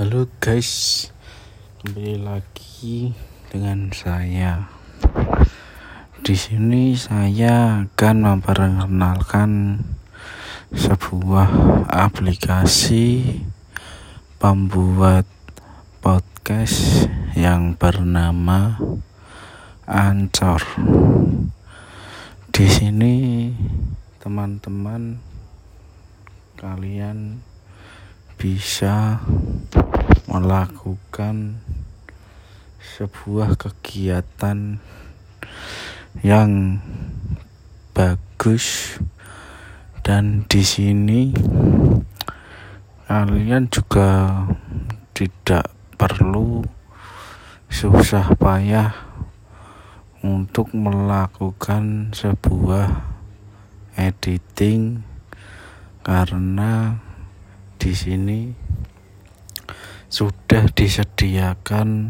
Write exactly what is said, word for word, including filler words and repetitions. Halo guys, kembali lagi dengan saya. Di sini saya akan memperkenalkan sebuah aplikasi pembuat podcast yang bernama Anchor. Di sini teman-teman kalian bisa melakukan sebuah kegiatan yang bagus, dan di sini kalian juga tidak perlu susah payah untuk melakukan sebuah editing, karena di sini sudah disediakan